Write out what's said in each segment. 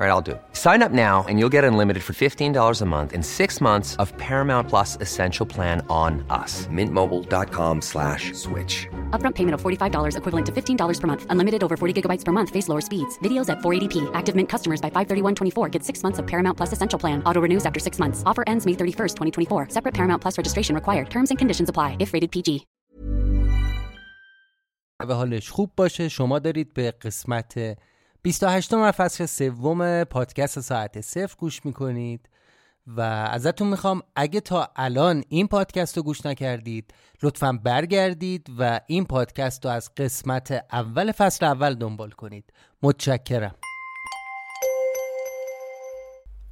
All right, I'll do it. Sign up now and you'll get unlimited for $15 a month and 6 months of Paramount Plus Essential Plan on us. mintmobile.com/switch. Upfront payment of $45 equivalent to $15 per month. Unlimited over 40 gigabytes per month. Face lower speeds. Videos at 480p. Active Mint customers by 531.24 get 6 months of Paramount Plus Essential Plan. Auto renews after 6 months. Offer ends May 31st, 2024. Separate Paramount Plus registration required. Terms and conditions apply if rated PG. به حالش خوب باشه. شما دارید به قسمت 28 فصل سوم پادکست ساعت صفر گوش میکنید و ازتون میخوام اگه تا الان این پادکست رو گوش نکردید لطفاً برگردید و این پادکست رو از قسمت اول فصل اول دنبال کنید. متشکرم.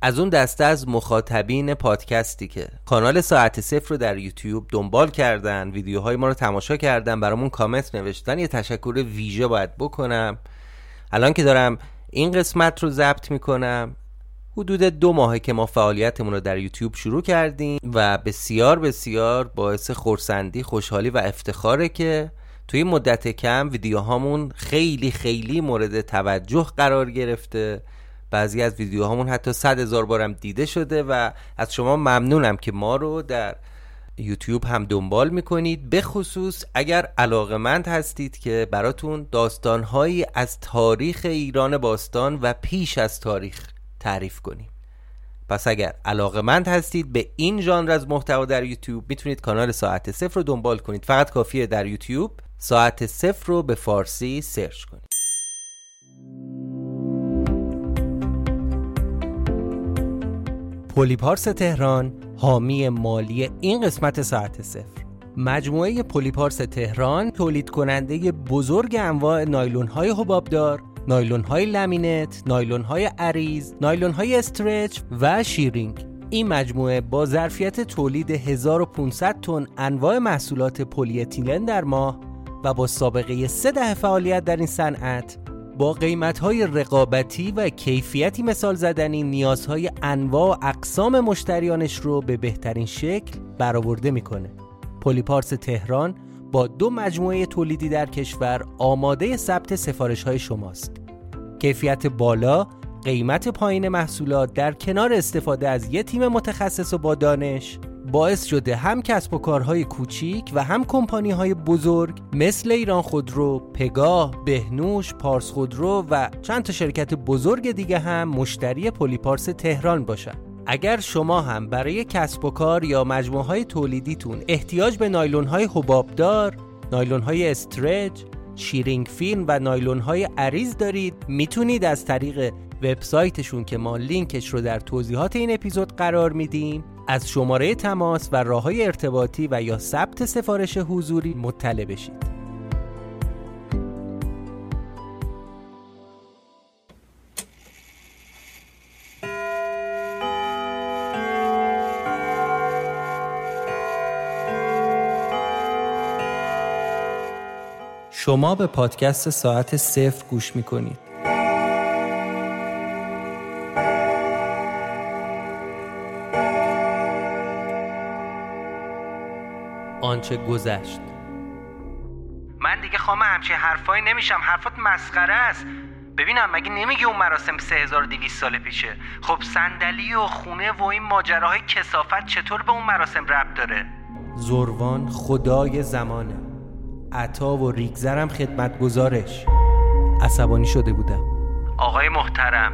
از اون دسته از مخاطبین پادکستی که کانال ساعت صفر رو در یوتیوب دنبال کردن، ویدیوهای ما رو تماشا کردن، برامون کامنت نوشتن، یه تشکر ویژه باید بکنم. الان که دارم این قسمت رو ضبط میکنم حدود 2 ماهه که ما فعالیتمون رو در یوتیوب شروع کردیم و بسیار باعث خرسندی، خوشحالی و افتخاره که توی مدت کم ویدیوهامون خیلی مورد توجه قرار گرفته. بعضی از ویدیوهامون حتی 100,000 بارم دیده شده و از شما ممنونم که ما رو در یوتیوب هم دنبال میکنید. به خصوص اگر علاقه‌مند هستید که براتون داستانهایی از تاریخ ایران باستان و پیش از تاریخ تعریف کنیم. پس اگر علاقه‌مند هستید به این ژانر از محتوا در یوتیوب میتونید کانال ساعت صفر رو دنبال کنید. فقط کافیه در یوتیوب ساعت صفر رو به فارسی سرچ کنید. پولیپارس تهران حامی مالی این قسمت ساعت صفر. مجموعه پولیپارس تهران تولید کننده بزرگ انواع نایلون‌های حبابدار، نایلون‌های لامینت، نایلون‌های عریض، نایلون‌های استرچ و شیرینگ. این مجموعه با ظرفیت تولید 1500 تن انواع محصولات پلی‌اتیلن در ماه و با سابقه 3 دهه فعالیت در این صنعت، با قیمت‌های رقابتی و کیفیتی مثال زدنی نیازهای انواع و اقسام مشتریانش رو به بهترین شکل برآورده می‌کنه. پولیپارس تهران با 2 مجموعه تولیدی در کشور آماده ثبت سفارش‌های شماست. کیفیت بالا، قیمت پایین محصولات در کنار استفاده از یک تیم متخصص و با دانش باعث شده هم کسب و کارهای کوچیک و هم کمپانی‌های بزرگ مثل ایران خودرو، پگاه، بهنوش، پارس خودرو و چند تا شرکت بزرگ دیگه هم مشتری پولیپارس تهران باشن. اگر شما هم برای کسب و کار یا مجموعه‌های تولیدیتون احتیاج به نایلون‌های حبابدار، نایلون‌های استرچ، شیرینگ فیلم و نایلون‌های عریض دارید، میتونید از طریق وبسایتشون که ما لینکش رو در توضیحات این اپیزود قرار میدیم از شماره تماس و راه‌های ارتباطی و یا ثبت سفارش حضوری مطلع بشید. شما به پادکست ساعت صفر گوش می‌کنید. آنچه گذشت. من دیگه خامه همچه حرفایی نمیشم، حرفات مسخره است. ببینم مگه نمیگی اون مراسم 3200 سال پیشه؟ خب صندلی و خونه و این ماجراهای کثافت چطور به اون مراسم ربط داره؟ زروان خدای زمانه، عطا و ریگزرم خدمتگزارش. عصبانی شده بودم. آقای محترم،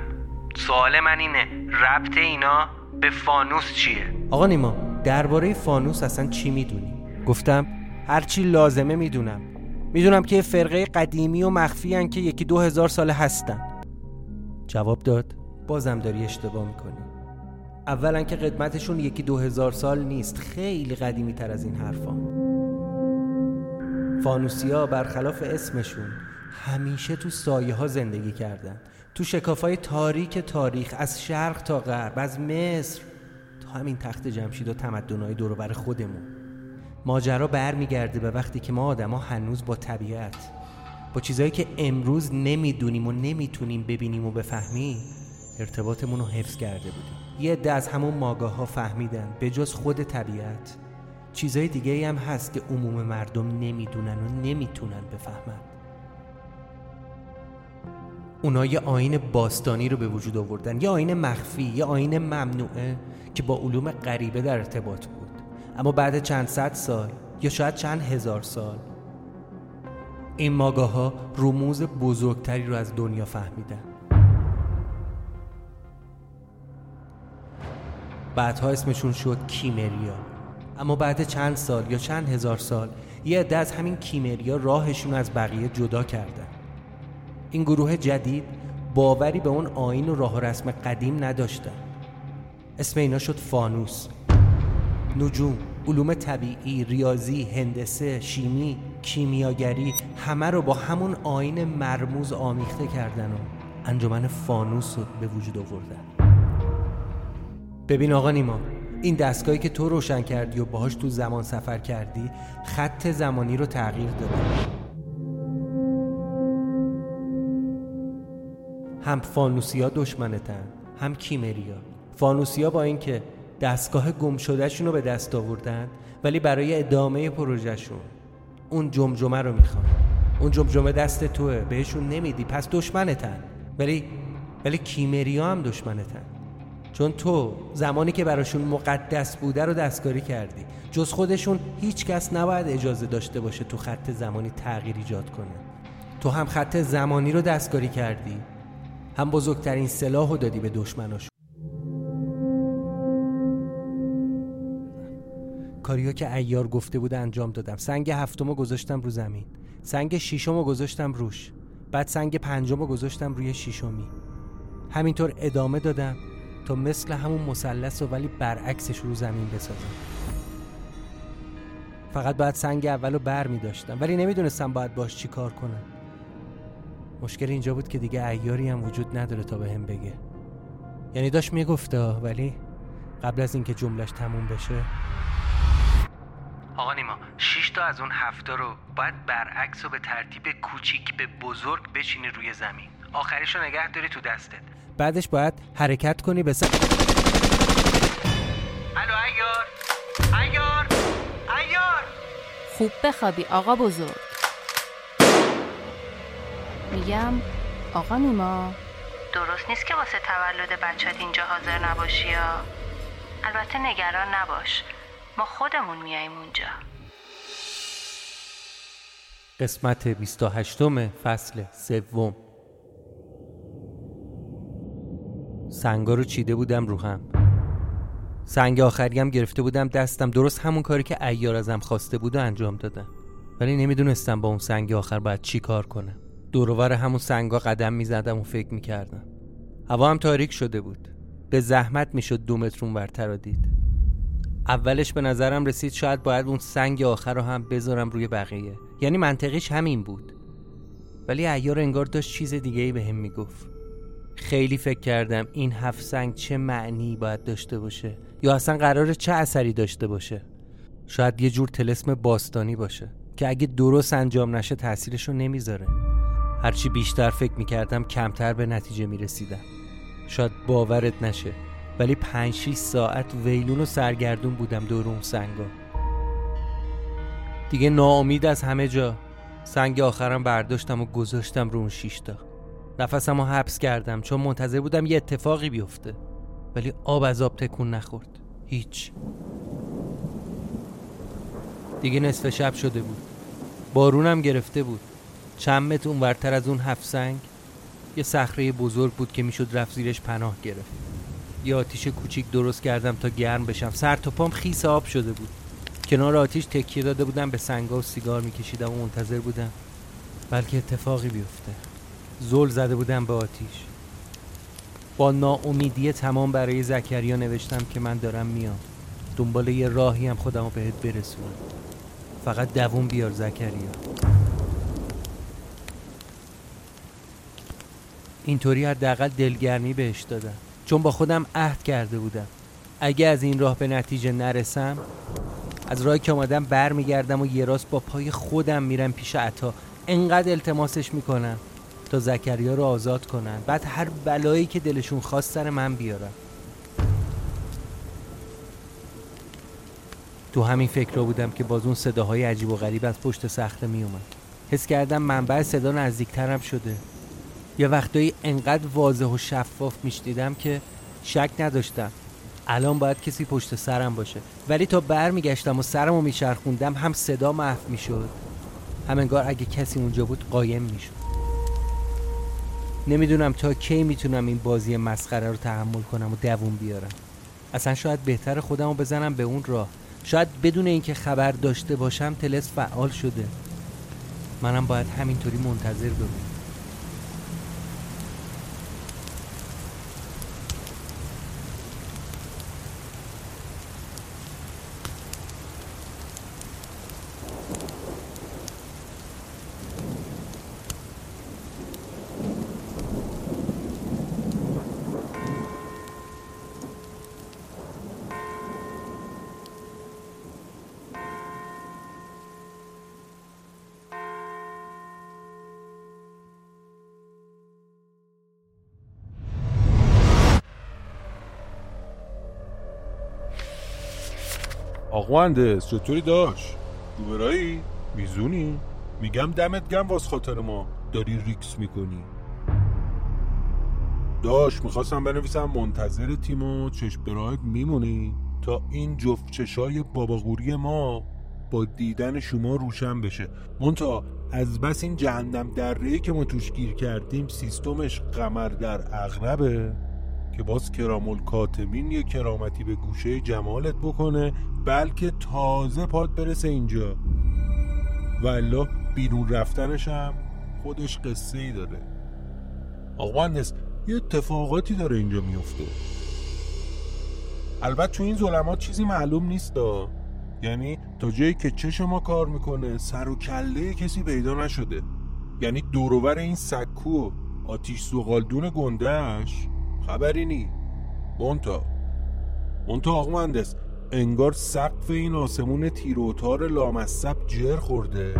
سوال من اینه ربط اینا به فانوس چیه؟ آقا نیما، درباره فانوس اصلا چی میدونی؟ گفتم هرچی لازمه میدونم. میدونم که فرقه قدیمی و مخفی هن که 1-2 هزار سال هستن. جواب داد بازم داری اشتباه میکنی. اولا که قدمتشون 1-2 هزار سال نیست، خیلی قدیمی تر از این حرفا. فانوسیا برخلاف اسمشون همیشه تو سایه ها زندگی کردن، تو شکافای تاریک تاریخ، از شرق تا غرب، از مصر تا همین تخت جمشید و تمدن‌های دوروبر خودمون. ماجرا برمیگرده به وقتی که ما آدما هنوز با طبیعت، با چیزایی که امروز نمیدونیم و نمیتونیم ببینیم و بفهمیم، ارتباطمون رو حفظ کرده بودیم. یه عده از همون ماگاها فهمیدن به جز خود طبیعت چیزای دیگه‌ای هم هست که عموم مردم نمیدونن و نمیتونن بفهمن. اونا یه آیین باستانی رو به وجود آوردن، یه آیین مخفی، یه آیین ممنوعه که با علوم غریبه در ارتباط بود. اما بعد چند صد سال یا شاید چند هزار سال این ماگاها رموز بزرگتری رو از دنیا فهمیدن. بعدها اسمشون شد کیمریا. اما بعد چند سال یا چند هزار سال یه عده از همین کیمریا راهشون از بقیه جدا کردن. این گروه جدید باوری به اون آیین و راه و رسم قدیم نداشتن. اسم اینا شد فانوس. نجوم، علوم طبیعی، ریاضی، هندسه، شیمی، کیمیاگری همه رو با همون آیین مرموز آمیخته کردن و انجمن فانوس رو به وجود آوردن. ببین آقا نیما، این دستگاهی که تو روشن کردی و باهاش تو زمان سفر کردی خط زمانی رو تغییر داده. هم فانوسیا دشمنتن، هم کیمریا. فانوسیا با این که دستگاه گم شدهشون رو به دست آوردن، ولی برای ادامه پروژهشون اون جمجمه رو میخوان. اون جمجمه دست توه، بهشون نمیدی، پس دشمنتن. ولی کیمریا هم دشمنتن، چون تو زمانی که براشون مقدس بوده رو دستکاری کردی. جز خودشون هیچ کس نباید اجازه داشته باشه تو خط زمانی تغییر ایجاد کنه. تو هم خط زمانی رو دستکاری کردی، هم بزرگترین سلاح رو دادی به دشمناشون. کاریا که عیار گفته بود انجام دادم. سنگ 7 گذاشتم رو زمین، سنگ 6 گذاشتم روش، بعد سنگ 5 گذاشتم روی 6. همینطور ادامه دادم تا مثل همون مثلث ولی برعکسش رو زمین بسازم. فقط باید سنگ اولو بر می داشتم، ولی نمیدونستم باید باش چی کار کنم. مشکل اینجا بود که دیگه عیاری هم وجود نداره تا بهم بگه. یعنی داشت میگفته، ولی قبل از اینکه جمله‌اش تموم بشه آقا نیما 6 تا از اون 7 تا رو باید برعکس و به ترتیب کوچیک به بزرگ بچینی روی زمین، آخریشو نگه داری تو دستت، بعدش باید حرکت کنی به الو عیار عیار عیار. خوب بخوابی آقا بزرگ. میگم آقا نیما درست نیست که واسه تولد بچت اینجا حاضر نباشی یا. البته نگران نباش، ما خودمون میاییم اونجا. قسمت 28 فصل 3. سنگا رو چیده بودم روهم، سنگ آخریم گرفته بودم دستم، درست همون کاری که عیار ازم خواسته بود و انجام دادم، ولی نمیدونستم با اون سنگ آخر باید چی کار کنم. دورور همون سنگا قدم میزدم و فکر میکردم. هوا هم تاریک شده بود، به زحمت میشد 2 متر اونورتر رو دید. اولش به نظرم رسید شاید باید اون سنگ آخر رو هم بذارم روی بقیه، یعنی منطقیش همین بود، ولی عیار انگار داشت چیز دیگه‌ای بهم میگفت. خیلی فکر کردم این 7 سنگ چه معنی باید داشته باشه، یا اصلا قراره چه اثری داشته باشه. شاید یه جور طلسم باستانی باشه که اگه درست انجام نشه تأثیرش رو نمیذاره. هرچی بیشتر فکر میکردم کمتر به نتیجه میرسیدم. شاید باورت نشه ولی 5-6 ساعت ویلون و سرگردون بودم دور اون سنگا. دیگه ناامید از همه جا سنگ آخرم برداشتم و گذاشتم رو اون 6 تا. نفسمو حبس کردم چون منتظر بودم یه اتفاقی بیفته، ولی آب از آب تکون نخورد، هیچ. دیگه نصف شب شده بود، بارونم گرفته بود. چند متر اونورتر از اون 7 سنگ یه صخره بزرگ بود که میشد رفت زیرش پناه گرفت. یه آتیش کوچیک درست کردم تا گرم بشم، سر تا پام خیس آب شده بود. کنار آتیش تکیه داده بودم به سنگا و سیگار میکشیدم و منتظر بودم بلکه اتفاقی بیفته. زل زده بودم به آتیش. با ناامیدی تمام برای زکریا نوشتم که من دارم میام، دنبال یه راهی هم خودمو بهت برسونم، فقط دووم بیار زکریا. اینطوری حداقل دلگرمی بهش دادم، چون با خودم عهد کرده بودم اگه از این راه به نتیجه نرسم از راهی که اومدم برمیگردم و یه راست با پای خودم میرم پیش عطا. انقدر التماسش میکنم تا زکریا رو آزاد کنن، بعد هر بلایی که دلشون خواست سر من بیارن. تو همین فکر را بودم که باز اون صداهای عجیب و غریب از پشت صخره می اومد. حس کردم منبع صدا نزدیکترم شده. یه وقتایی انقدر واضح و شفاف میشنیدم که شک نداشتم الان باید کسی پشت سرم باشه، ولی تا برمیگشتم و سرمو میچرخوندم هم صدا محو میشد، هم انگار اگه کسی اونجا بود قایم میشد. نمیدونم تا کی میتونم این بازی مسخره رو تحمل کنم و دووم بیارم. اصلا شاید بهتر خودمو بزنم به اون راه، شاید بدون اینکه خبر داشته باشم تلس فعال شده، منم باید همینطوری منتظر بمونم. مهندس چطوری داش؟ دوبرایی؟ میزونی؟ میگم دمت گم واس خاطر ما، داری ریکس میکنی. داش میخواستم بنویسم منتظر تیمو چشم براهت میمونی تا این جفت چشای باباغوری ما با دیدن شما روشن بشه. منتها از بس این جهنم دره‌ای که ما توش گیر کردیم سیستمش قمر در اغربه که باز کرامل کاتمین یه کرامتی به گوشه جمالت بکنه، بلکه تازه پات برسه اینجا. والله بیرون رفتنش هم خودش قصه ای داره. آقا مهندس یه اتفاقاتی داره اینجا میفته. البته تو این ظلمات چیزی معلوم نیست دا، یعنی تا جایی که چه شما کار میکنه سر و کله کسی پیدا نشده. یعنی دوروبر این سکو آتیش زغالدون گندهش خبری نی. منتا آقا مهندس انگار سقف این آسمون تیروتار لامصب جر خورده.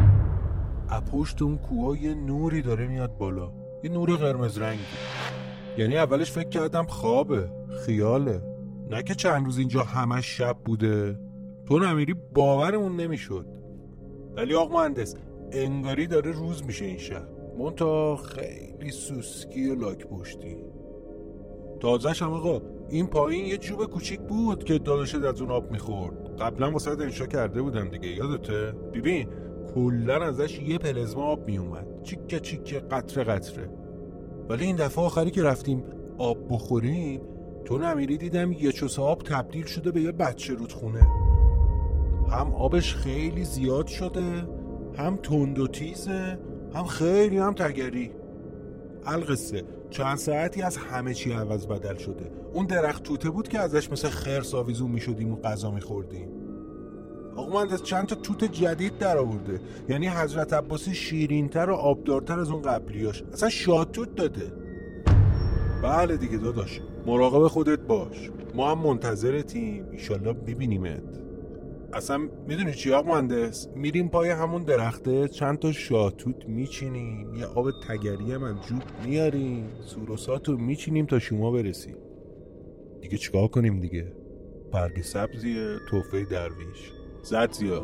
اپشت اون کوها یه نوری داره میاد بالا، یه نور قرمز رنگی. یعنی اولش فکر کردم خوابه، خیاله، نه که چند روز اینجا همش شب بوده. تو نمیری باورمون نمیشد. ولی آقا مهندس انگاری داره روز میشه این شب، منتها خیلی سوسکی و لاک پشتی. تازه‌ش هم آقا این پایین یه جوب کوچیک بود که داداشت از اون آب میخورد. قبلا واسهت انشا کرده بودم دیگه، یادته؟ ببین کلا ازش یه پلزما آب میومد، چیکه چیکه، قطره قطره. ولی این دفعه آخری که رفتیم آب بخوریم، تو نمیری دیدم یه چوسه آب تبدیل شده به یه بچه رودخونه. هم آبش خیلی زیاد شده، هم تند و تیزه، هم خیلی هم تگری. القصه چند ساعتی از همه چی عوض بدل شده. اون درخت توته بود که ازش مثل خرس آویزون میشدیم و غذا میخوردیم. آقا مهندس چند تا توت جدید در آورده، یعنی حضرت عباسی شیرین‌تر و آبدارتر از اون قبلیاش. اصلا شاد توت داده. بله دیگه داداش، مراقب خودت باش، ما هم منتظرتیم، ایشالله ببینیمت. اصلا میدونی چی آقا مهندس؟ میریم پای همون درخته چند تا شاتوت میچینیم، یه آب تگری هم جوب میاریم، سوروساتو میچینیم تا شما برسیم. دیگه چیکار کنیم دیگه؟ برگ سبزیه، تحفه درویش، زد زیاد.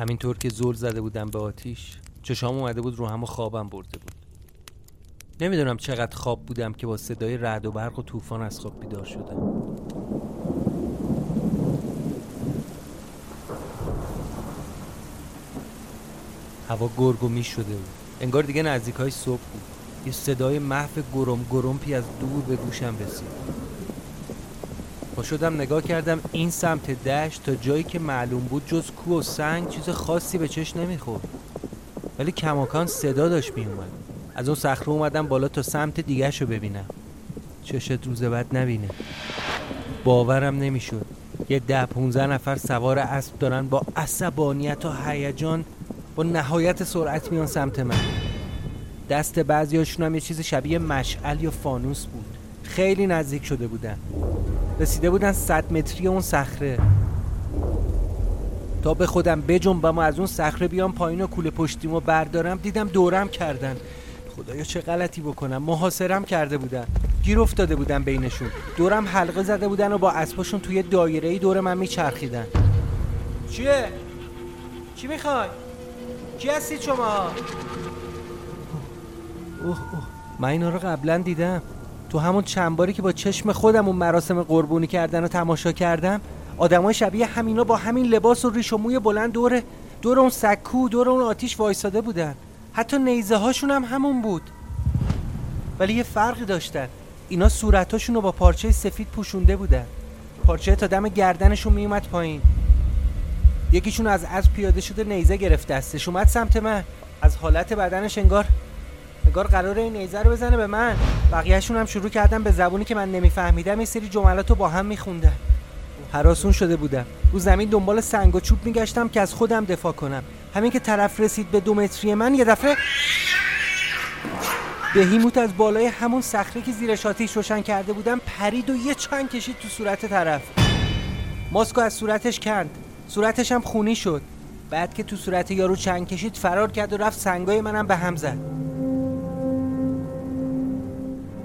همینطور که زل زده بودم به آتیش، چشام اومده بود رو هم و خوابم برده بود. نمیدونم چقدر خواب بودم که با صدای رعد و برق و طوفان از خواب بیدار شدم. هوا گرگ و میش شده بود، انگار دیگه نزدیکای صبح بود. یه صدای محو گرم گرمپی از دور به گوشم رسید. شدم نگاه کردم، این سمت دشت تا جایی که معلوم بود جز کوه و سنگ چیز خاصی به چشم نمیخورد، ولی کماکان صدا داشت میومد. از اون صخره اومدم بالا تا سمت دیگه‌شو ببینم. چشت روز بعد نبینه، باورم نمیشد. یه 10-15 نفر سوار اسب دارن با عصبانیت و هیجان با نهایت سرعت میان سمت من. دست بعضیاشون هم یه چیز شبیه مشعل یا فانوس بود. خیلی نزدیک شده بودن، رسیده بودن 100 متری اون صخره. تا به خودم بجنبم و از اون صخره بیام پایین و کوله پشتیمو بردارم، دیدم دورم کردن. خدایا چه غلطی بکنم، محاصرم کرده بودن، گیر افتاده بودن بینشون، دورم حلقه زده بودن و با اسباشون توی دایره‌ای دور من میچرخیدن. چیه؟ چی میخوای؟ کی هستید شما؟ اوه من اینا رو قبلا دیدم. تو همون چند باری که با چشم خودم اون مراسم قربونی کردن رو تماشا کردم، آدمای شبیه همینا با همین لباس و ریش و موی بلند دور اون سکو، دور اون آتیش وایساده بودن. حتی نیزه هاشون هم همون بود، ولی یه فرقی داشتن. اینا صورتاشون رو با پارچه سفید پوشونده بودن، پارچه تا دم گردنشون میومد پایین. یکیشون از اسب پیاده شده، نیزه گرفت دستش، اومد سمت من. از حالت بدنش انگار قراره این نیزه رو بزنه به من. بقیه‌شون هم شروع کردن به زبونی که من نمیفهمیدم این سری جملاتو با هم میخوندن. هراسون شده بودم، رو زمین دنبال سنگ و چوب میگشتم که از خودم دفاع کنم. همین که طرف رسید به 2 متری من، یه دفعه بهیموت از بالای همون صخره که زیرش آتیش روشن کرده بودم پرید و یه چنگ کشید تو صورت طرف. ماسکو از صورتش کند، صورتش هم خونی شد. بعد که تو صورت یارو چنگ کشید فرار کرد و رفت، سنگای منم به هم زد.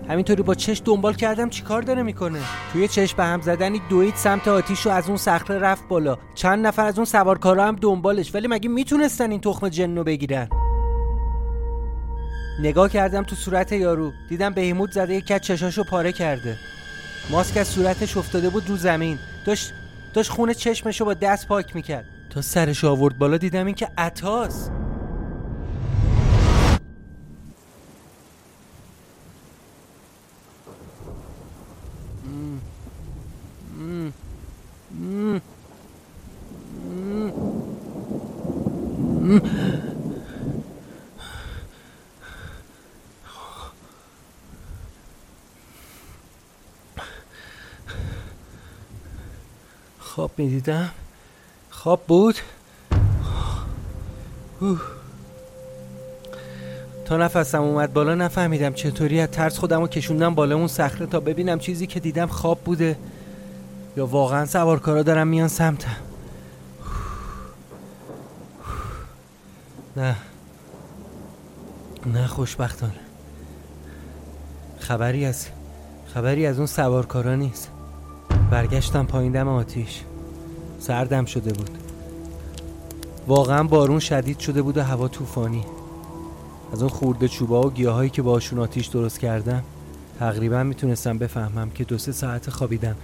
همینطوری با چش دنبال کردم چیکار داره میکنه. توی چش به هم زدنی دوید سمت آتیش و از اون صخره رفت بالا. چند نفر از اون سوارکارا هم دنبالش، ولی مگه میتونستن این تخم جنو بگیرن؟ نگاه کردم تو صورت یارو، دیدم بهیموت زده یک کج چشاشو پاره کرده. ماسک از صورتش افتاده بود رو زمین، داشت خون چشمشو با دست پاک میکرد. تا سرش آورد بالا دیدم این که عطاست. خواب میدیدم. خواب بود. تا نفسم اومد بالا نفهمیدم چطوری، از ترس خودم رو کشوندم بالا اون صخره تا ببینم چیزی که دیدم خواب بوده یا واقعا سوارکارا دارن میان سمتم. نه خوشبختانه خبری از اون سوارکارا نیست. برگشتم پایین دم آتیش. سردم شده بود. واقعا بارون شدید شده بود و هوا طوفانی. از اون خورده چوبا و گیاهایی که باشون آتیش درست کردم تقریبا میتونستم بفهمم که 2-3 ساعت خوابیدم،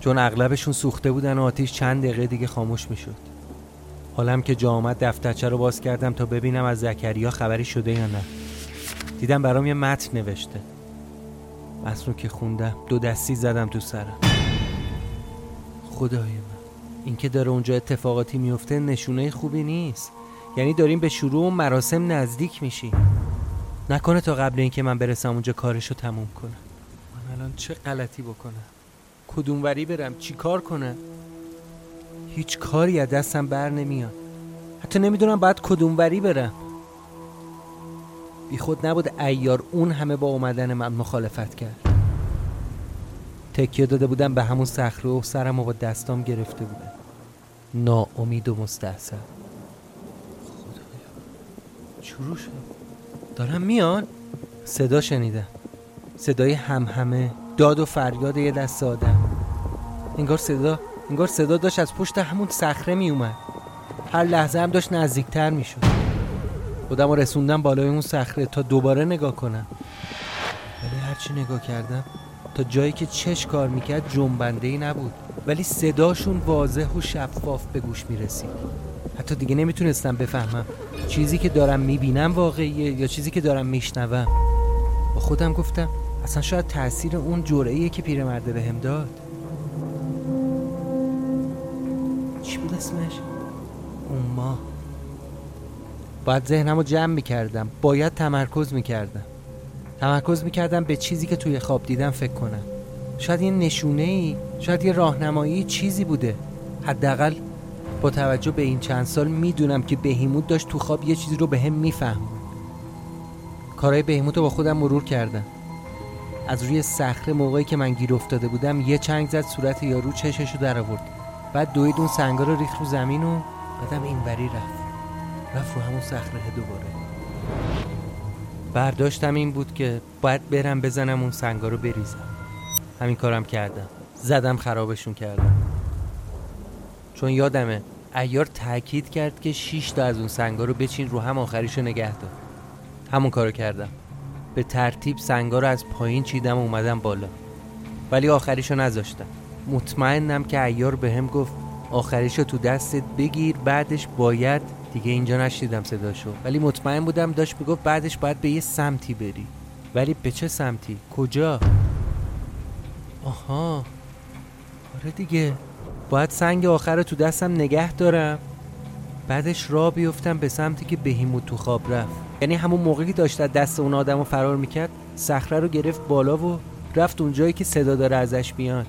چون اغلبشون سوخته بودن و آتیش چند دقیقه دیگه خاموش میشد. حالم که جا آمد دفترچه رو باز کردم تا ببینم از زکریا خبری شده یا نه. دیدم برام یه متن نوشته. متن رو که خوندم دو دستی زدم تو سرم. خدای من، این که داره اونجا اتفاقاتی میفته نشونه خوبی نیست. یعنی داریم به شروع مراسم نزدیک میشیم. نکنه تا قبل اینکه من برسم اونجا کارشو تموم کنم. من الان چه غلطی بکنم؟ کدوموری برم؟ چی کار کنم؟ هیچ کاری از دستم بر نمیاد. حتی نمیدونم باید کدوموری برم. بی خود نبود عیار اون همه با اومدن من مخالفت کرد. تکیه داده بودم به همون صخره و سرم رو با دستام گرفته بودم، ناامید و مستحصل. خدایا شروع شد. دارم میان. صدا شنیدم، صدای همهمه، داد و فریاد یه دست آدم. انگار صدا داشت از پشت همون صخره می اومد. هر لحظه هم داشت نزدیکتر می شد. خودم رو رسوندم بالای اون صخره تا دوباره نگاه کنم، ولی هرچی نگاه کردم تا جایی که چش کار می کرد جنبنده‌ای نبود، ولی صداشون واضح و شفاف به گوش می رسید. حتی دیگه نمی تونستم بفهمم چیزی که دارم می بینم واقعیه یا چیزی که دارم می شنوم. با خودم گفتم اصلا شاید تأثیر اون جرعه‌ایه که پیرمرده بهم داد. چی بود اسمش؟ اون ما. باید ذهنم رو جمع میکردم، باید تمرکز میکردم به چیزی که توی خواب دیدم فکر کنم. شاید یه نشونه‌ای، شاید یه راهنمایی، چیزی بوده. حداقل با توجه به این چند سال میدونم که بهیموت داشت تو خواب یه چیزی رو بهم میفهمون. کارهای بهیموت رو با خودم مرور کردم. از روی صخره موقعی که من گیر افتاده بودم یه چنگ زد صورت یارو، چششو در آورد. بعد دوید اون سنگا رو ریخت رو زمین و بعدم اینوری رفت رو همون صخره دوباره. برداشتم این بود که باید برم بزنم اون سنگا رو بریزم. همین کارم کردم. زدم خرابشون کردم. چون یادمه عیار تاکید کرد که 6 تا از اون سنگا رو بچین رو هم، آخریشو نگه دار. همون کارو کردم. به ترتیب سنگا رو از پایین چیدم و اومدم بالا، ولی آخریشو نذاشتم. مطمئنم که عیار بهم گفت آخریشو تو دستت بگیر، بعدش باید دیگه اینجا نشیدم صداشو، ولی مطمئن بودم داشت میگفت بعدش باید به یه سمتی بری، ولی به چه سمتی؟ کجا؟ آها آره دیگه، باید سنگ آخر رو تو دستم نگه دارم، بعدش راه بیفتم به سمتی که بهیموت تو خواب رفت. یعنی همون موقعی که داشت دست اون آدمو فرار میکرد صخره رو گرفت بالا و رفت اونجایی که صدا داره ازش میاد.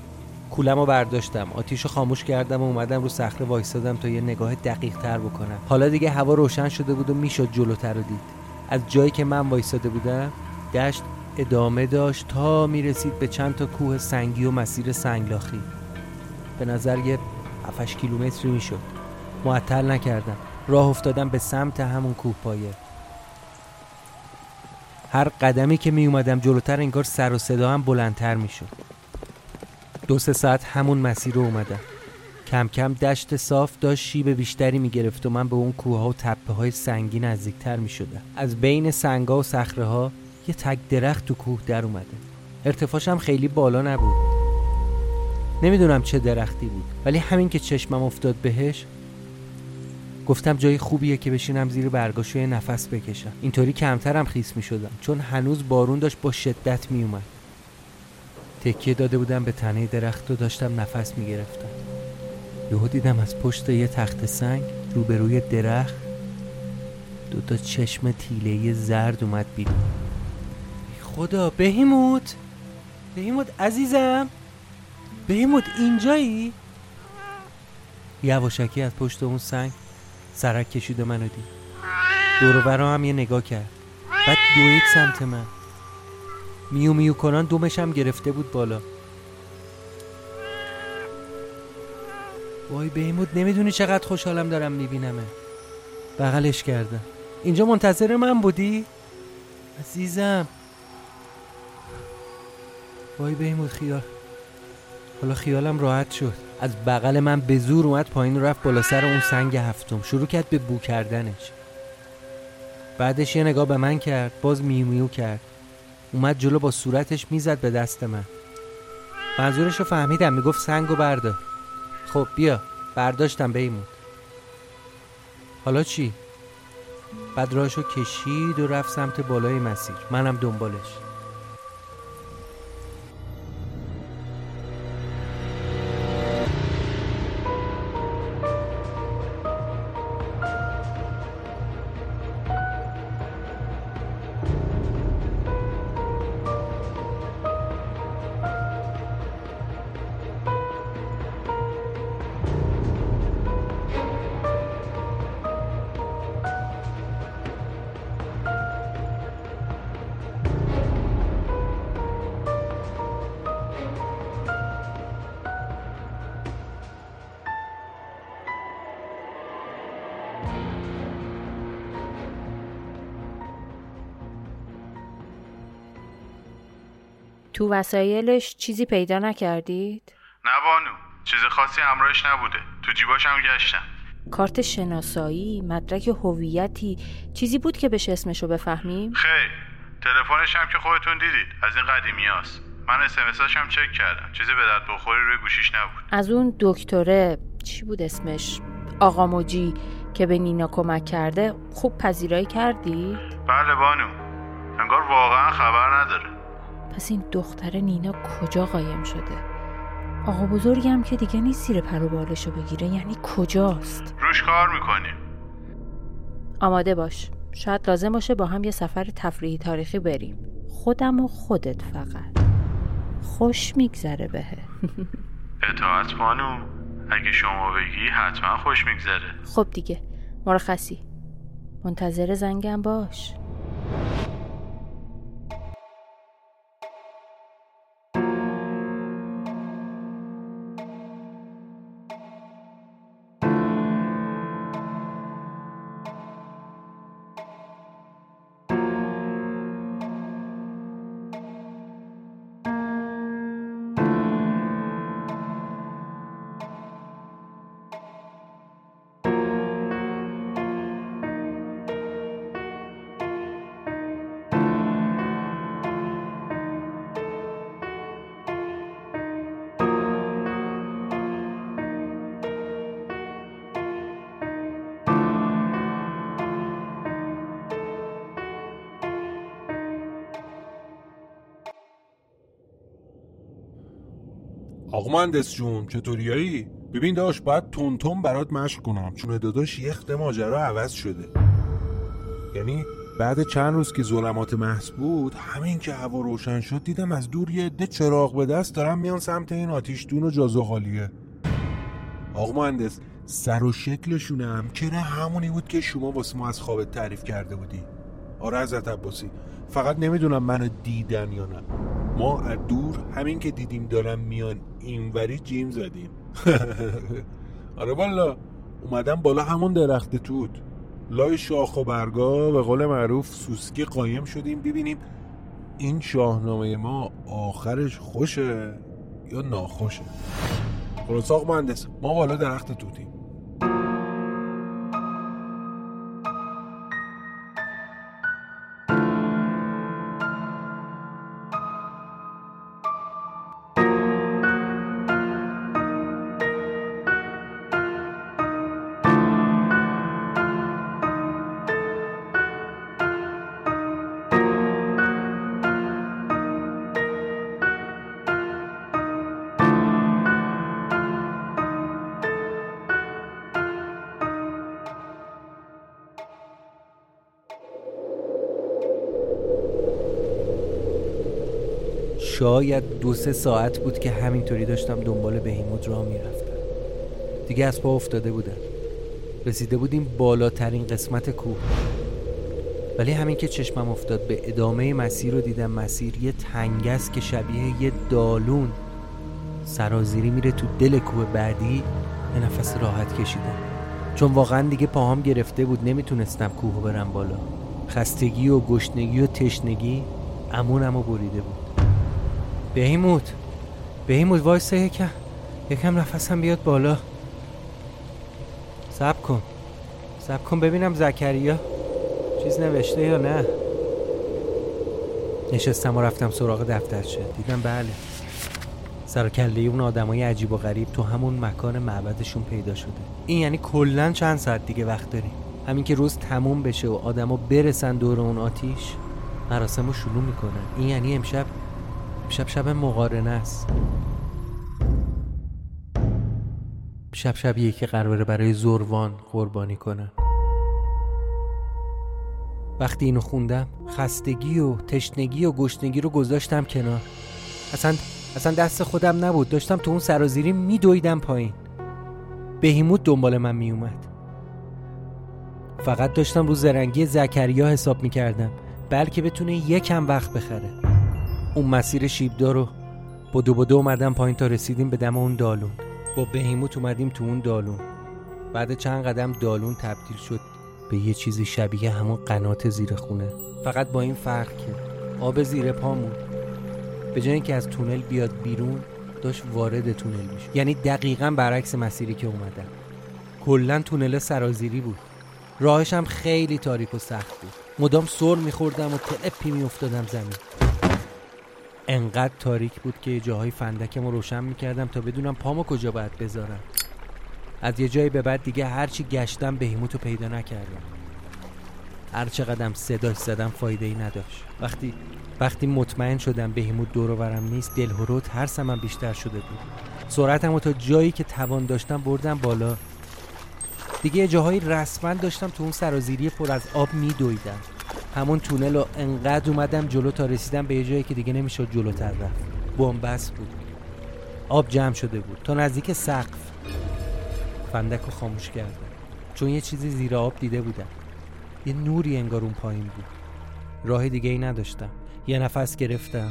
کولمو برداشتم، آتیشو خاموش کردم و اومدم رو صخره وایسادم تا یه نگاه دقیق تر بکنم. حالا دیگه هوا روشن شده بود و میشد جلوتر رو دید. از جایی که من وایساده بودم دشت ادامه داشت تا میرسید به چند تا کوه سنگی و مسیر سنگلاخی. به نظر یه 7-8 کیلومتری میشد. معطل نکردم، راه افتادم به سمت همون کوه پایه. هر قدمی که می اومدم جلوتر انگار سر و صدا هم بلندتر میشد. 2-3 ساعت همون مسیر رو اومدم. کم کم دشت صاف داشت شیب بیشتری میگرفت و من به اون کوه‌ها و تپه‌های سنگی نزدیکتر میشدم. از بین سنگ‌ها و صخره‌ها یه تک درخت تو کوه در اومده. ارتفاعش هم خیلی بالا نبود. نمیدونم چه درختی بود، ولی همین که چشمم افتاد بهش گفتم جای خوبیه که بشینم زیر برگاشو یه نفس بکشم. اینطوری کمترم خیس میشدم، چون هنوز بارون داشت با شدت میومد. تکیه داده بودم به تنه درخت و داشتم نفس میگرفتم. یهو دیدم از پشت یه تخت سنگ روبروی درخت 2 تا چشم تیله‌ای زرد اومد بیرون. خدا، بهیموت عزیزم، بهیموت اینجایی؟ یواشکی از پشت اون سنگ سرک کشید و منو دید. دور و برا هم یه نگاه کرد، بعد دوید سمت من، میو میو کنان دومشم گرفته بود بالا. وای بهمود، نمیدونی چقدر خوشحالم دارم میبینمه. بغلش کردم. اینجا منتظر من بودی؟ عزیزم. وای بهمود خیال. حالا خیالم راحت شد. از بغل من به زور اومد پایین، رفت بالا سر اون سنگ هفتم، شروع کرد به بو کردنش. بعدش یه نگاه به من کرد، باز میو میو کرد، اومد جلو با صورتش میزد به دست من. منظورش رو فهمیدم، میگفت سنگو بردار. خب بیا، برداشتم بهمود. حالا چی؟ بعد راهشو کشید و رفت سمت بالای مسیر، منم دنبالش. تو وسایلش چیزی پیدا نکردید؟ نه بانو، چیز خاصی همراهش نبوده. تو جیباش هم گشتم. کارت شناسایی، مدرک هویتی، چیزی بود که بهش اسمشو بفهمیم؟ خیر، تلفنش هم که خودتون دیدید، از این قدیمیاست. من اسمساش هم چک کردم، چیزی به درد بخوری روی گوشیش نبود. از اون دکتره، چی بود اسمش؟ آقا موجی که به نینا کمک کرده، خوب پذیرایی کردید؟ بله بانو، انگار واقعا خبر نداره. پس این دختر نینا کجا قایم شده؟ آقا بزرگی هم که دیگه نیست زیر پر و بالشو بگیره، یعنی کجاست؟ روش کار میکنیم. آماده باش، شاید لازم باشه با هم یه سفر تفریحی تاریخی بریم. خودم و خودت فقط. خوش میگذره بهه. اطاعت بانو، اگه شما بگی حتما خوش میگذره. خب دیگه، مرخصی. منتظر زنگم باش. آقا مهندس جون چطوریایی؟ ببین داش، باید تونتون برات مشق کنم، چون داداش یخت ماجرا عوض شده. یعنی بعد چند روز که ظلمات محض بود، همین که هوا روشن شد دیدم از دور یه عده چراغ به دست دارن میان سمت این آتیش دون و جازو خالیه. آقا مهندس، سر و شکلشون هم که همونی بود که شما واسه ما از خوابت تعریف کرده بودی. آره حضرت عباسی، فقط نمیدونم منو دیدن یا نه. ما از دور همین که دیدیم دارن میان اینوری جیم زدیم. آره والا، اومدم بالا همون درخت توت، لای شاخ و برگا به قول معروف سوسکی قایم شدیم ببینیم این شاهنامه ما آخرش خوشه یا ناخوشه. خلاصاق مهندس، ما بالا درخت توتیم. شاید 2-3 ساعت بود که همینطوری داشتم دنبال بهمود راه میرفتم. دیگه از پا افتاده بودم. رسیده بودیم بالاترین قسمت کوه، ولی همین که چشمم افتاد به ادامه مسیر رو دیدم، مسیر یه تنگه است که شبیه یه دالون سرازیری میره تو دل کوه. بعدی یه نفس راحت کشیدم، چون واقعا دیگه پاهام گرفته بود، نمیتونستم کوه برم بالا. خستگی و گشنگی و تشنگی امونم رو بریده بود. بهیموت وایسه، یکم نفسم بیاد بالا. صبر کن ببینم زکریا چیز نوشته یا نه. نشستم و رفتم سراغ دفترچه. دیدم بله، سرکله اون آدمای عجیب و غریب تو همون مکان معبدشون پیدا شده. این یعنی کلا چند ساعت دیگه وقت داریم. همین که روز تموم بشه و آدما برسن دور اون آتیش، مراسمو شروع میکنن. این یعنی امشب شب مقارنه است. شبیه که قراره برای زوروان قربانی کنن. وقتی اینو خوندم، خستگی و تشنگی و گشنگی رو گذاشتم کنار. اصلا دست خودم نبود، داشتم تو اون سرازیری میدویدم پایین. بهیموت دنبال من میومد. فقط داشتم رو زرنگی زکریا حساب میکردم، بلکه بتونه یکم وقت بخره. اون مسیر شیبدار رو بدو اومدم پایین تا رسیدیم به دم اون دالون. با بهیموت اومدیم تو اون دالون. بعد چند قدم دالون تبدیل شد به یه چیزی شبیه همون قنات زیر خونه، فقط با این فرق که آب زیر پامون به جای اینکه از تونل بیاد بیرون، داشت وارد تونل میشه. یعنی دقیقاً برعکس مسیری که اومدم. کلاً تونل سرازیری بود، راهش هم خیلی تاریک و سخت بود. مدام سر میخوردم و تلپی میافتادم زمین. انقدر تاریک بود که جاهای فندکم رو روشن میکردم تا بدونم پامو کجا باید بذارم. از یه جایی به بعد دیگه هرچی گشتم بهیموتو پیدا نکردم. هر چقدرم صداش زدم فایده‌ای نداشت. وقتی مطمئن شدم بهیموت دور و برم نیست، دل و رعد هرسم بیشتر شده بود. سرعتمو تا جایی که توان داشتم بردم بالا. دیگه جاهای رسما داشتم تو اون سرازیری پر از آب میدویدم. همون تونل رو انقدر اومدم جلو تا رسیدم به یه جایی که دیگه نمیشد جلوتر رفت. بن‌بست بود، آب جمع شده بود تا نزدیک سقف. فندک رو خاموش کردم، چون یه چیزی زیر آب دیده بودم. یه نوری انگار اون پایین بود. راه دیگه ای نداشتم. یه نفس گرفتم،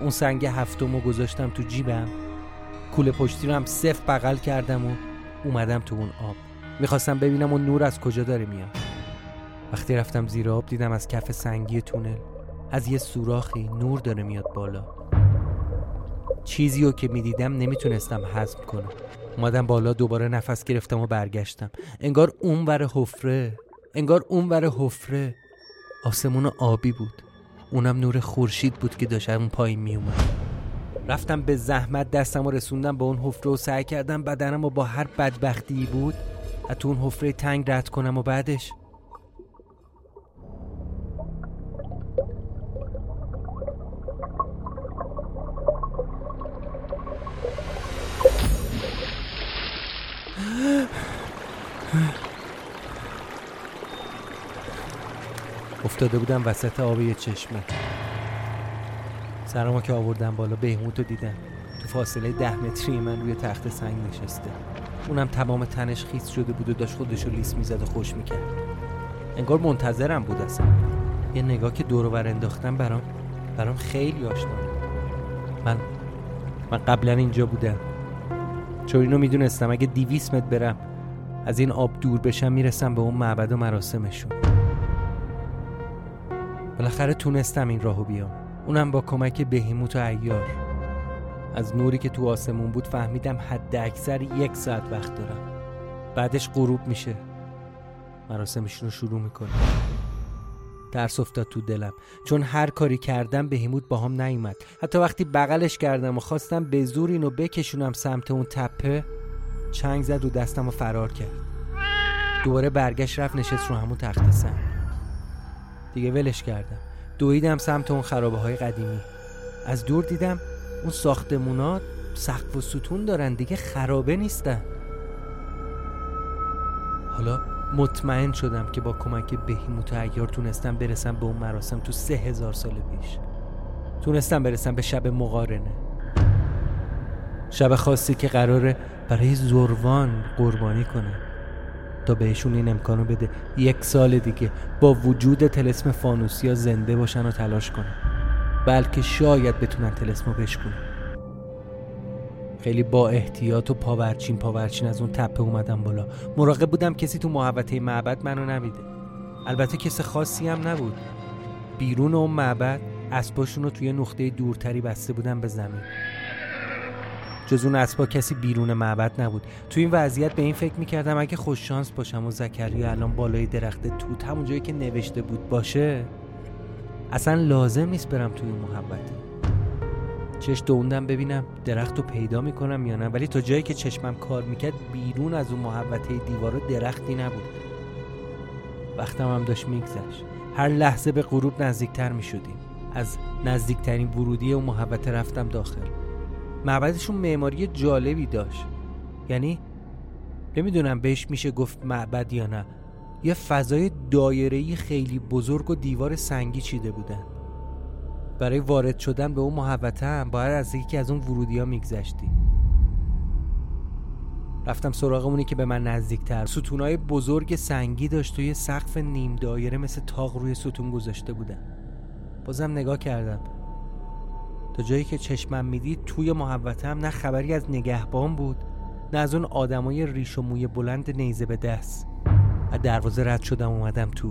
اون سنگ هفتم رو گذاشتم تو جیبم، کوله پشتی رو هم سفت بغل کردم و اومدم تو اون آب. میخواستم ببینم اون نور از کجا داره میاد. وقتی رفتم زیر آب، دیدم از کف سنگی تونل از یه سوراخی نور داره میاد بالا. چیزی رو که میدیدم نمیتونستم هضم کنم. اومدم بالا، دوباره نفس گرفتم و برگشتم. انگار اونور حفره آسمون آبی بود، اونم نور خورشید بود که داشت اون پایین میومد. رفتم به زحمت دستم رسوندم به اون حفره و سعی کردم بدنم رو با هر بدبختی بود از اون حفره تنگ رد کنم و بعدش افتاده بودم وسط آب یه چشمه. سرمو که آوردم بالا، بهیموتو دیدم تو فاصله 10 متری من روی تخت سنگ نشسته. اونم تمام تنش خیس شده بود و داشت خودشو لیس میزد و خوش میکرد. انگار منتظرم بود اصلا. یه نگاه که دور و بر انداختم برام خیلی آشنا. من قبلا اینجا بودم، چون اینو میدونستم اگه 200 متر برم از این آب دور بشم میرسم به اون معبد و مراسمشون. بالاخره تونستم این راهو بیام، اونم با کمک بهیموت و عیار. از نوری که تو آسمون بود فهمیدم حد اکثر 1 ساعت وقت دارم، بعدش غروب میشه، مراسمشون رو شروع میکنم. ترس افتاد تو دلم، چون هر کاری کردم بهیموت باهام نیومد. حتی وقتی بغلش کردم و خواستم به زور اینو بکشونم سمت اون تپه، چنگ زد و دستم و فرار کرد. دوباره برگشت، رفت نشست رو همون تخت سنگ. دیگه ولش کردم، دویدم سمت اون خرابه های قدیمی. از دور دیدم اون ساختمونا سقف و ستون دارن، دیگه خرابه نیستن. حالا مطمئن شدم که با کمک بهیموت و عیار تونستم برسم به اون مراسم تو 3000 سال پیش. تونستم برسم به شب مقارنه. شب خاصی که قراره برای زوروان قربانی کنه تا بهشون این امکانو بده 1 سال دیگه با وجود طلسم فانوسیا زنده باشن و تلاش کنن، بلکه شاید بتونن طلسمو بشکنن. خیلی با احتیاط و پاورچین از اون تپه اومدم بالا. مراقب بودم کسی تو محوطه معبد منو نبینه. البته کس خاصی هم نبود. بیرون اون معبد اسباشون رو توی نقطه دورتری بسته بودن به زمین. جز اون اسبا کسی بیرون معبد نبود. تو این وضعیت به این فکر میکردم اگه خوش شانس باشم و زکریا الان بالای درخت توت همون جایی که نوشته بود باشه، اصلا لازم نیست برم توی اون محبت. چش دوندم ببینم درخت رو پیدا میکنم یا نه، ولی تا جایی که چشمم کار میکرد بیرون از اون محوطه دیوارا درختی نبود. وقتم هم داشت میگذشت. هر لحظه به غروب نزدیکتر میشدیم. از نزدیکترین ورودی اون محوطه رفتم داخل. معبدشون معماری جالبی داشت، یعنی نمیدونم بهش میشه گفت معبد یا نه. یه فضای دایره‌ای خیلی بزرگ و دیوار سنگی چیده بودن. برای وارد شدن به اون محوطه هم باید از یکی از اون ورودی‌ها میگذشتی. رفتم سراغ اونی که به من نزدیک‌تر. ستونای بزرگ سنگی داشت و یه سقف نیم دایره مثل تاق روی ستون گذاشته بودن. بازم نگاه کردم. تا جایی که چشمم میدید توی محوطه هم نه خبری از نگهبان بود، نه از اون آدمای ریش و موی بلند نیزه به دست. از دروازه رد شدم اومدم تو.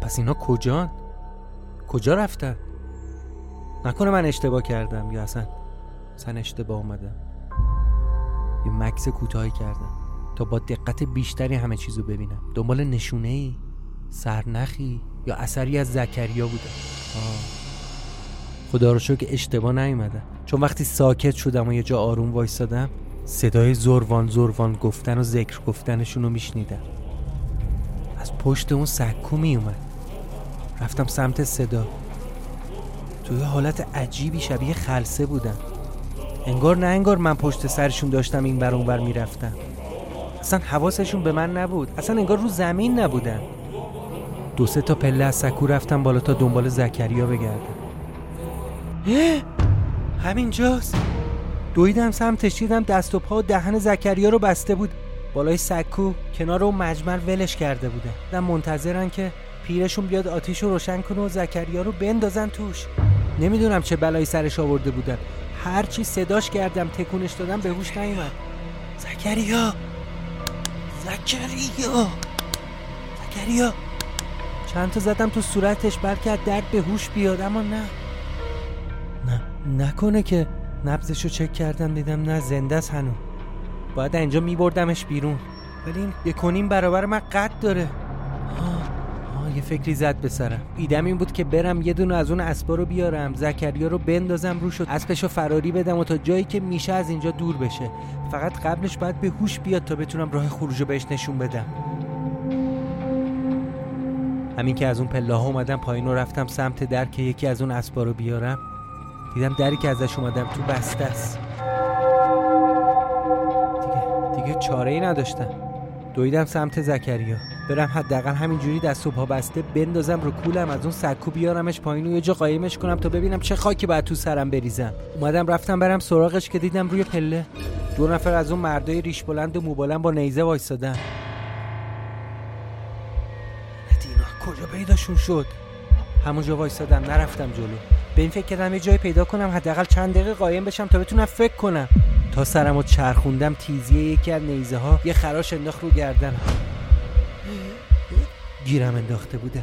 پس اینا کجان؟ کجا رفتن؟ نکنه من اشتباه کردم یا اصلا اشتباه اومدم. یه مکس کوتاهی کردم تا با دقت بیشتری همه چیزو ببینم. دنبال نشونه‌ای، سرنخی یا اثری از زکریا بودم. خدا رو شکر که اشتباه نیومدم، چون وقتی ساکت شدم و یه جا آروم وایسادم صدای زوروان گفتن و ذکر گفتنشون رو میشنیدم. از پشت اون سکو می اومد. رفتم سمت صدا. توی حالت عجیبی شبیه خلسه بودم. انگار نه انگار من پشت سرشون داشتم این بر اون بر می رفتم. اصلا حواسشون به من نبود. اصلا انگار رو زمین نبودن. 2-3 پله از سکو رفتم بالا تا دنبال زکریا بگردم. همینجاست. دویدم سمتش، دیدم دست و پا و دهن زکریا رو بسته بود. بالای سکو کنار اون مجمر ولش کرده بوده. دم منتظرن که پیرشون بیاد آتیش رو روشن کنه و زکریا رو بندازن توش. نمیدونم چه بلایی سرش آورده بودن. هرچی صداش کردم، تکونش دادم، به هوش نیومد. زکریا چند تا زدم تو صورتش بلکه از درد به هوش بیاد، اما نه نکنه که نبضش رو چک کردم، دیدم نه زنده است هنوز. باید اینجا میبردمش بیرون، ولی این 1.5 برابر من قد داره. یه فکری زد به سرم. ایدم این بود که برم یه دونه از اون اسبا رو بیارم، زکریا رو بندازم روش و اسبش رو فراری بدم و تا جایی که میشه از اینجا دور بشه. فقط قبلش باید به هوش بیاد تا بتونم راه خروج رو بهش نشون بدم. همین که از اون پله‌ها اومدم پایین و رفتم سمت در که یکی از اون اسبا رو بیارم، دیدم دری که ازش اومدم تو بسته است. دیگه چاره‌ای نداشتم. دویدم سمت زکریا. برم حداقل همینجوری دست و پا بسته بندازم رو کولم، از اون سکو بیارمش پایین و یه جا قایمش کنم تا ببینم چه خاکی باید تو سرم بریزم. اومدم رفتم برم سراغش که دیدم روی پله 2 نفر از اون مردای ریش بلند و موبلند با نیزه وایسادن. ندینا کجا پیداشون شد؟ همونجا وایسادم، نرفتم جلو. به این فکر کردم یه جای پیدا کنم حداقل چند دقیقه قایم بشم تا بتونم فکر کنم. تا سرمو چرخوندم تیزیه یکی از نیزه‌ها یه خراش انداخت رو گردنم. گیرم انداخته بوده.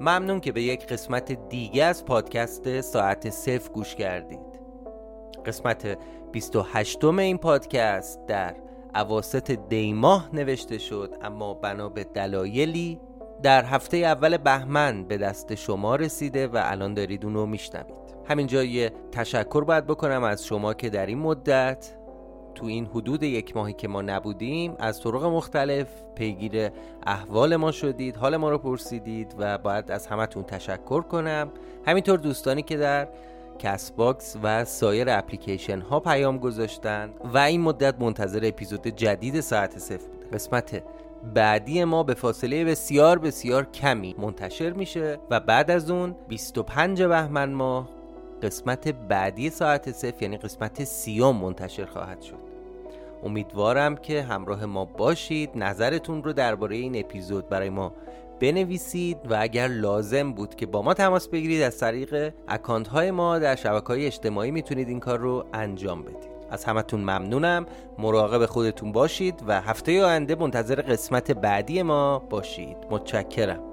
ممنون که به یک قسمت دیگه از پادکست ساعت صفر گوش کردید. قسمت 28 این پادکست در اواسط دیماه نوشته شد، اما بنا به دلایلی در هفته اول بهمن به دست شما رسیده و الان دارید اون رو میشنوید. همینجا یه تشکر باید بکنم از شما که در این مدت، تو این حدود یک ماهی که ما نبودیم، از طرق مختلف پیگیر احوال ما شدید، حال ما رو پرسیدید و باید از همتون تشکر کنم. همینطور دوستانی که در کست باکس و سایر اپلیکیشن ها پیام گذاشتن و این مدت منتظر اپیزود جدید ساعت صفر بودن. قسمت بعدی ما به فاصله بسیار بسیار کمی منتشر میشه و بعد از اون 25 بهمن ما قسمت بعدی ساعت صفر، یعنی قسمت 30 منتشر خواهد شد. امیدوارم که همراه ما باشید. نظرتون رو درباره این اپیزود برای ما بنویسید و اگر لازم بود که با ما تماس بگیرید از طریق اکانت های ما در شبکه‌های اجتماعی میتونید این کار رو انجام بدید. از همتون ممنونم. مراقب خودتون باشید و هفته آینده منتظر قسمت بعدی ما باشید. متشکرم.